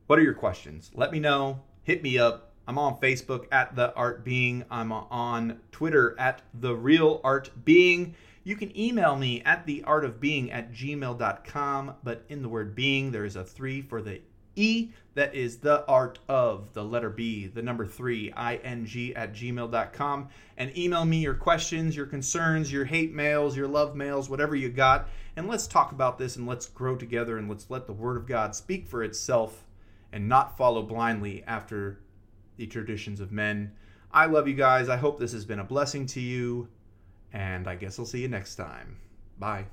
What are your questions? Let me know. Hit me up. I'm on Facebook at The Art Being. I'm on Twitter at The Real Art Being. You can email me at theartofbeing@gmail.com. But in the word being, there is a 3 for the E. That is the art of the letter B, the number 3, ing@gmail.com. And email me your questions, your concerns, your hate mails, your love mails, whatever you got. And let's talk about this and let's grow together and let's let the Word of God speak for itself and not follow blindly after the traditions of men. I love you guys. I hope this has been a blessing to you. And I guess I'll see you next time. Bye.